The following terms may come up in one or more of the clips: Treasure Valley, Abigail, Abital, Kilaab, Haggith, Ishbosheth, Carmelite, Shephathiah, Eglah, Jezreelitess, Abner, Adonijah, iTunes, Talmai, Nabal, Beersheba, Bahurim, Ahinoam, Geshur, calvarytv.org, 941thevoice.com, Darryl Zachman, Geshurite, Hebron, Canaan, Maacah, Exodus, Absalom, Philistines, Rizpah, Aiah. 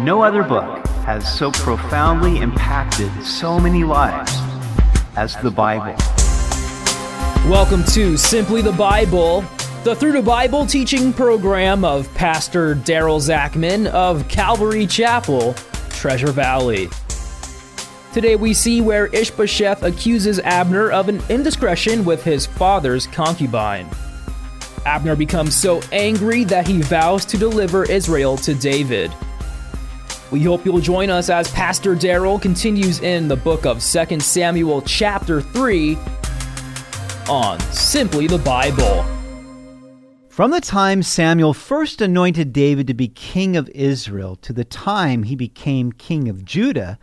No other book has so profoundly impacted so many lives as the Bible. Welcome to Simply the Bible, the Through the Bible teaching program of Pastor Darryl Zachman of Calvary Chapel, Treasure Valley. Today we see where Ishbosheth accuses Abner of an indiscretion with his father's concubine. Abner becomes so angry that he vows to deliver Israel to David. We hope you'll join us as Pastor Darryl continues in the book of 2 Samuel chapter 3 on Simply the Bible. From the time Samuel first anointed David to be king of Israel to the time he became king of Judah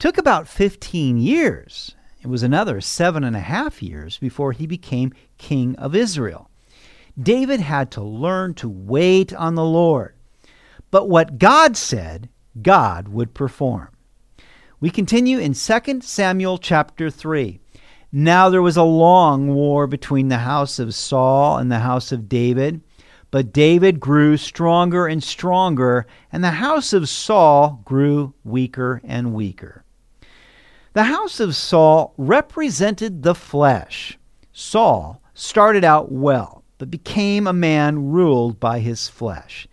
took about 15 years. It was another 7.5 years before he became king of Israel. David had to learn to wait on the Lord. But what God said, God would perform. We continue in 2 Samuel chapter 3. Now there was a long war between the house of Saul and the house of David, but David grew stronger and stronger, and the house of Saul grew weaker and weaker. The house of Saul represented the flesh. Saul started out well, but became a man ruled by his flesh.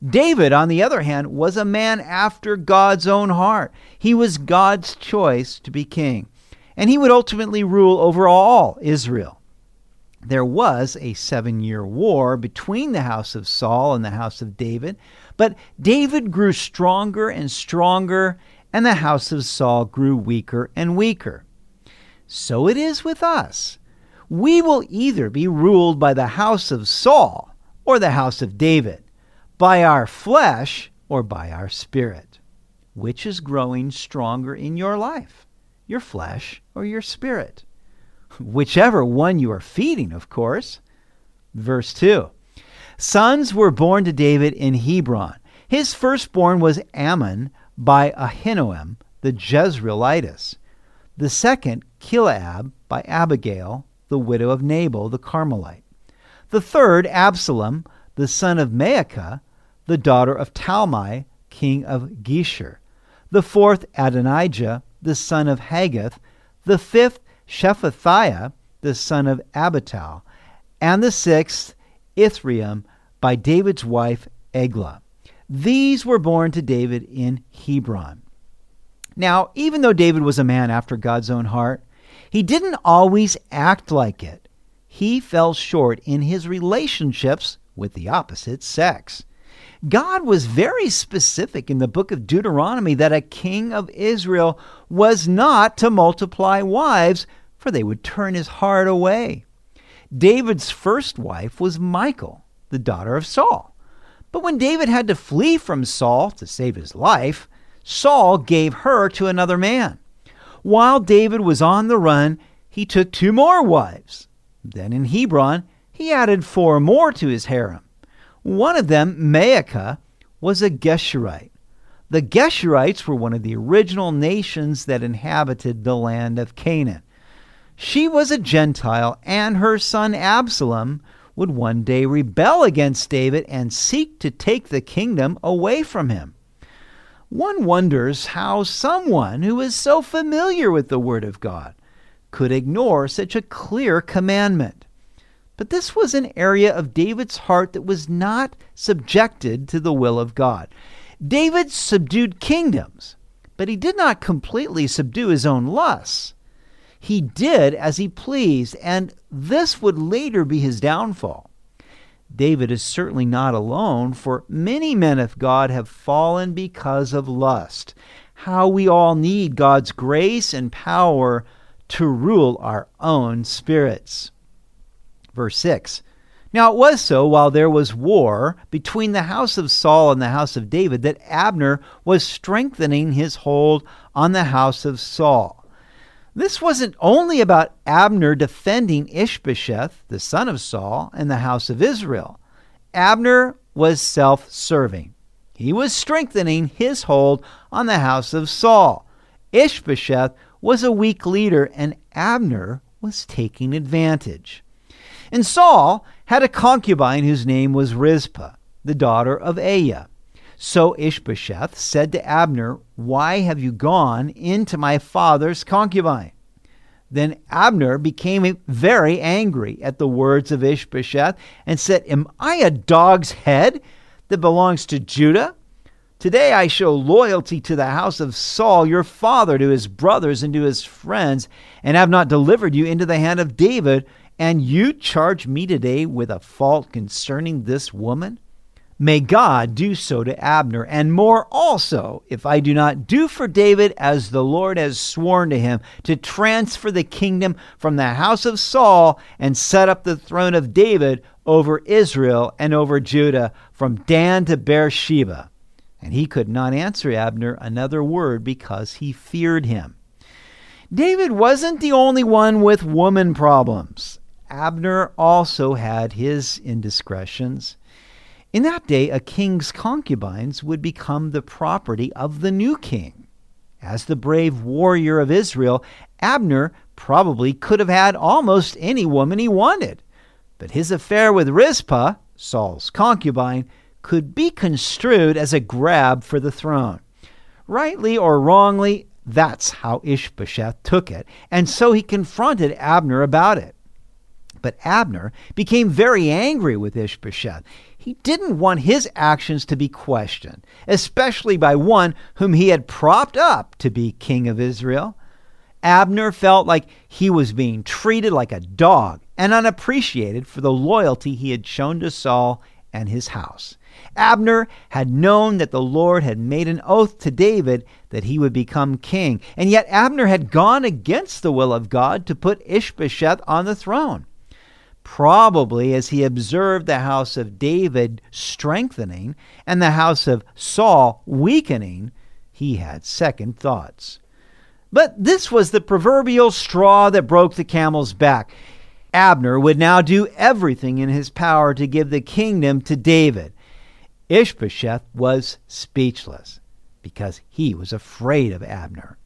David, on the other hand, was a man after God's own heart. He was God's choice to be king, and he would ultimately rule over all Israel. There was a 7-year war between the house of Saul and the house of David, but David grew stronger and stronger, and the house of Saul grew weaker and weaker. So it is with us. We will either be ruled by the house of Saul or the house of David, by our flesh or by our spirit. Which is growing stronger in your life, your flesh or your spirit? Whichever one you are feeding, of course. Verse 2, sons were born to David in Hebron. His firstborn was Ammon by Ahinoam, the Jezreelitess. The second, Kilaab by Abigail, the widow of Nabal, the Carmelite. The third, Absalom, the son of Maacah, the daughter of Talmai, king of Geshur. The fourth, Adonijah, the son of Haggith. The fifth, Shephathiah, the son of Abital. And the sixth, Ithream, by David's wife, Eglah. These were born to David in Hebron. Now, even though David was a man after God's own heart, he didn't always act like it. He fell short in his relationships with the opposite sex. God was very specific in the book of Deuteronomy that a king of Israel was not to multiply wives, for they would turn his heart away. David's first wife was Michal, the daughter of Saul. But when David had to flee from Saul to save his life, Saul gave her to another man. While David was on the run, he took 2 more wives. Then in Hebron, he added 4 more to his harem. One of them, Maacah, was a Geshurite. The Geshurites were one of the original nations that inhabited the land of Canaan. She was a Gentile, and her son Absalom would one day rebel against David and seek to take the kingdom away from him. One wonders how someone who is so familiar with the Word of God could ignore such a clear commandment. But this was an area of David's heart that was not subjected to the will of God. David subdued kingdoms, but he did not completely subdue his own lusts. He did as he pleased, and this would later be his downfall. David is certainly not alone, for many men of God have fallen because of lust. How we all need God's grace and power to rule our own spirits. Verse 6, now it was so while there was war between the house of Saul and the house of David that Abner was strengthening his hold on the house of Saul. This wasn't only about Abner defending Ishbosheth, the son of Saul, and the house of Israel. Abner was self-serving. He was strengthening his hold on the house of Saul. Ishbosheth was a weak leader, and Abner was taking advantage. And Saul had a concubine whose name was Rizpah, the daughter of Aiah. So Ishbosheth said to Abner, "Why have you gone into my father's concubine?" Then Abner became very angry at the words of Ishbosheth and said, "Am I a dog's head that belongs to Judah? Today I show loyalty to the house of Saul, your father, to his brothers and to his friends, and have not delivered you into the hand of David. And you charge me today with a fault concerning this woman? May God do so to Abner, and more also, if I do not do for David as the Lord has sworn to him, to transfer the kingdom from the house of Saul and set up the throne of David over Israel and over Judah, from Dan to Beersheba." And he could not answer Abner another word because he feared him. David wasn't the only one with woman problems. Abner also had his indiscretions. In that day, a king's concubines would become the property of the new king. As the brave warrior of Israel, Abner probably could have had almost any woman he wanted. But his affair with Rizpah, Saul's concubine, could be construed as a grab for the throne. Rightly or wrongly, that's how Ishbosheth took it, and so he confronted Abner about it. But Abner became very angry with Ishbosheth. He didn't want his actions to be questioned, especially by one whom he had propped up to be king of Israel. Abner felt like he was being treated like a dog and unappreciated for the loyalty he had shown to Saul and his house. Abner had known that the Lord had made an oath to David that he would become king, and yet Abner had gone against the will of God to put Ishbosheth on the throne. Probably as he observed the house of David strengthening and the house of Saul weakening, he had second thoughts. But this was the proverbial straw that broke the camel's back. Abner would now do everything in his power to give the kingdom to David. Ishbosheth was speechless because he was afraid of Abner.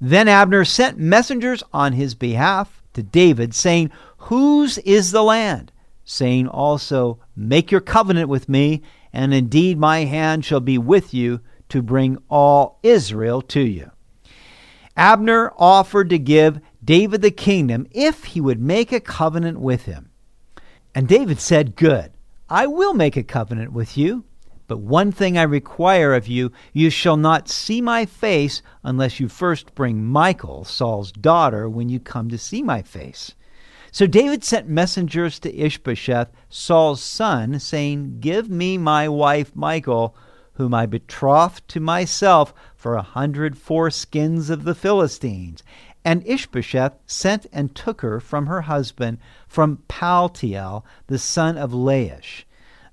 Then Abner sent messengers on his behalf to David, saying, "Whose is the land?" Saying also, "Make your covenant with me, and indeed my hand shall be with you to bring all Israel to you." Abner offered to give David the kingdom if he would make a covenant with him. And David said, "Good, I will make a covenant with you, but one thing I require of you: you shall not see my face unless you first bring Michal, Saul's daughter, when you come to see my face." So David sent messengers to Ishbosheth, Saul's son, saying, "Give me my wife Michal, whom I betrothed to myself for 100 foreskins of the Philistines." And Ishbosheth sent and took her from her husband, from Paltiel, the son of Laish.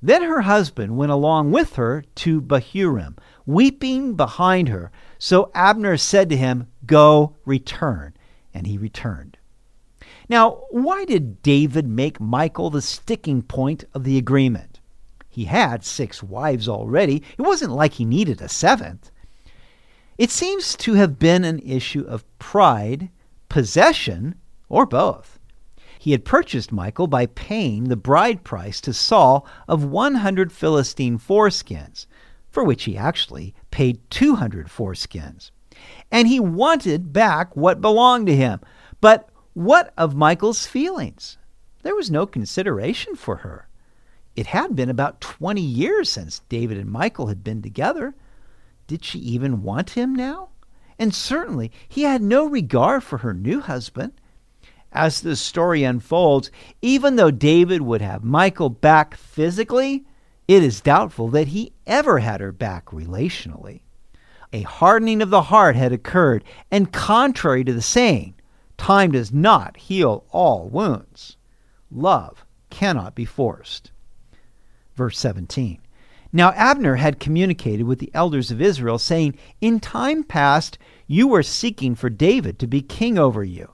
Then her husband went along with her to Bahurim, weeping behind her. So Abner said to him, "Go, return." And he returned. Now, why did David make Michal the sticking point of the agreement? He had 6 wives already. It wasn't like he needed a 7th. It seems to have been an issue of pride, possession, or both. He had purchased Michal by paying the bride price to Saul of 100 Philistine foreskins, for which he actually paid 200 foreskins. And he wanted back what belonged to him. But what of Michal's feelings? There was no consideration for her. It had been about 20 years since David and Michal had been together. Did she even want him now? And certainly he had no regard for her new husband. As the story unfolds, even though David would have Michal back physically, it is doubtful that he ever had her back relationally. A hardening of the heart had occurred, and contrary to the saying, time does not heal all wounds, love cannot be forced. Verse 17. Now Abner had communicated with the elders of Israel, saying, "In time past you were seeking for David to be king over you.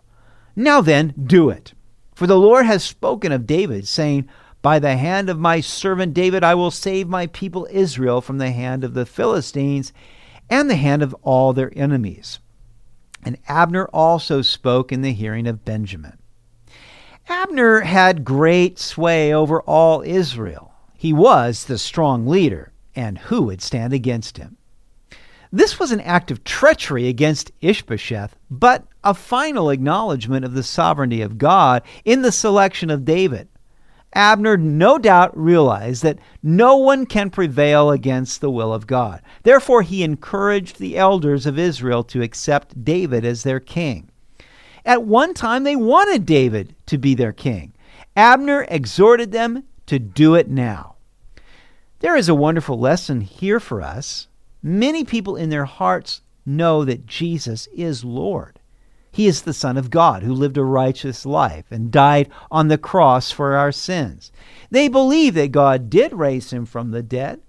Now then, do it. For the Lord has spoken of David, saying, 'By the hand of my servant David I will save my people Israel from the hand of the Philistines and the hand of all their enemies.'" And Abner also spoke in the hearing of Benjamin. Abner had great sway over all Israel. He was the strong leader, and who would stand against him. This was an act of treachery against Ishbosheth, but a final acknowledgment of the sovereignty of God in the selection of David. Abner no doubt realized that no one can prevail against the will of God. Therefore, he encouraged the elders of Israel to accept David as their king. At one time, they wanted David to be their king. Abner exhorted them to do it now. There is a wonderful lesson here for us. Many people in their hearts know that Jesus is Lord. He is the Son of God who lived a righteous life and died on the cross for our sins. They believe that God did raise him from the dead,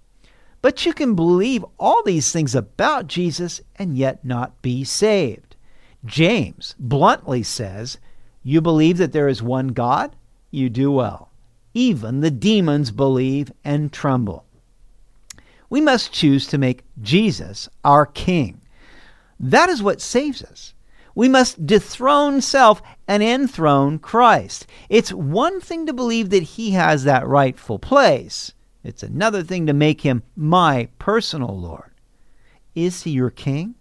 but you can believe all these things about Jesus and yet not be saved. James bluntly says, "You believe that there is one God? You do well. Even the demons believe and tremble." We must choose to make Jesus our King. That is what saves us. We must dethrone self and enthrone Christ. It's one thing to believe that he has that rightful place. It's another thing to make him my personal Lord. Is he your king?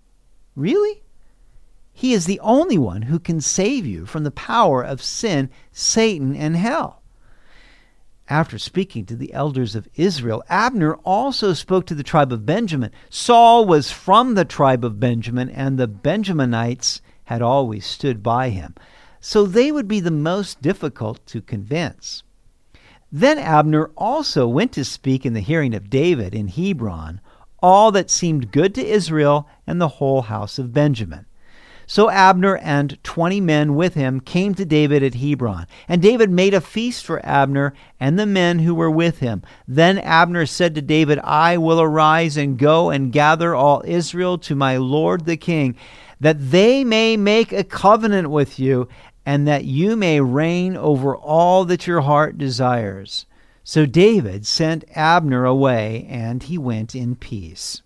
Really? He is the only one who can save you from the power of sin, Satan, and hell. After speaking to the elders of Israel, Abner also spoke to the tribe of Benjamin. Saul was from the tribe of Benjamin, and the Benjaminites had always stood by him, so they would be the most difficult to convince. Then Abner also went to speak in the hearing of David in Hebron, all that seemed good to Israel and the whole house of Benjamin. So Abner and 20 men with him came to David at Hebron, and David made a feast for Abner and the men who were with him. Then Abner said to David, "I will arise and go and gather all Israel to my lord the king, that they may make a covenant with you, and that you may reign over all that your heart desires." So David sent Abner away, and he went in peace.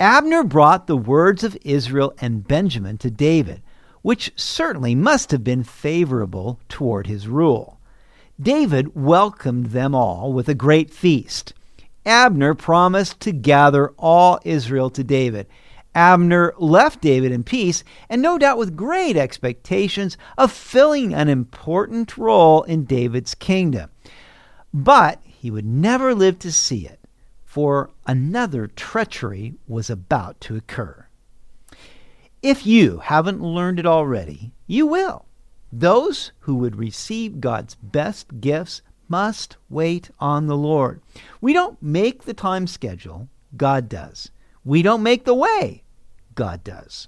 Abner brought the words of Israel and Benjamin to David, which certainly must have been favorable toward his rule. David welcomed them all with a great feast. Abner promised to gather all Israel to David. Abner left David in peace, and no doubt with great expectations of filling an important role in David's kingdom. But he would never live to see it, for another treachery was about to occur. If you haven't learned it already, you will. Those who would receive God's best gifts must wait on the Lord. We don't make the time schedule, God does. We don't make the way, God does.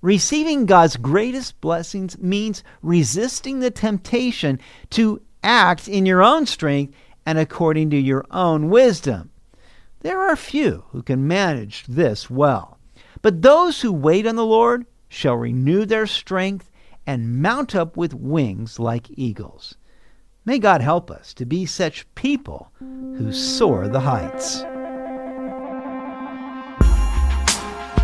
Receiving God's greatest blessings means resisting the temptation to act in your own strength and according to your own wisdom. There are few who can manage this well, but those who wait on the Lord shall renew their strength and mount up with wings like eagles. May God help us to be such people who soar the heights.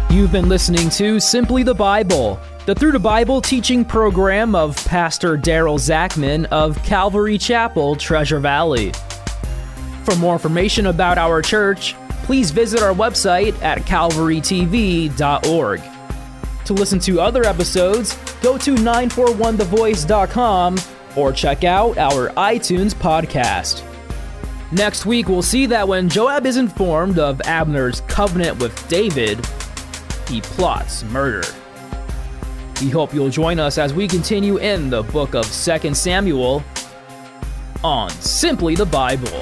You've been listening to Simply the Bible, the Through the Bible teaching program of Pastor Darryl Zachman of Calvary Chapel, Treasure Valley. For more information about our church, please visit our website at calvarytv.org. To listen to other episodes, go to 941thevoice.com or check out our iTunes podcast. Next week, we'll see that when Joab is informed of Abner's covenant with David, he plots murder. We hope you'll join us as we continue in the book of 2 Samuel on Simply the Bible.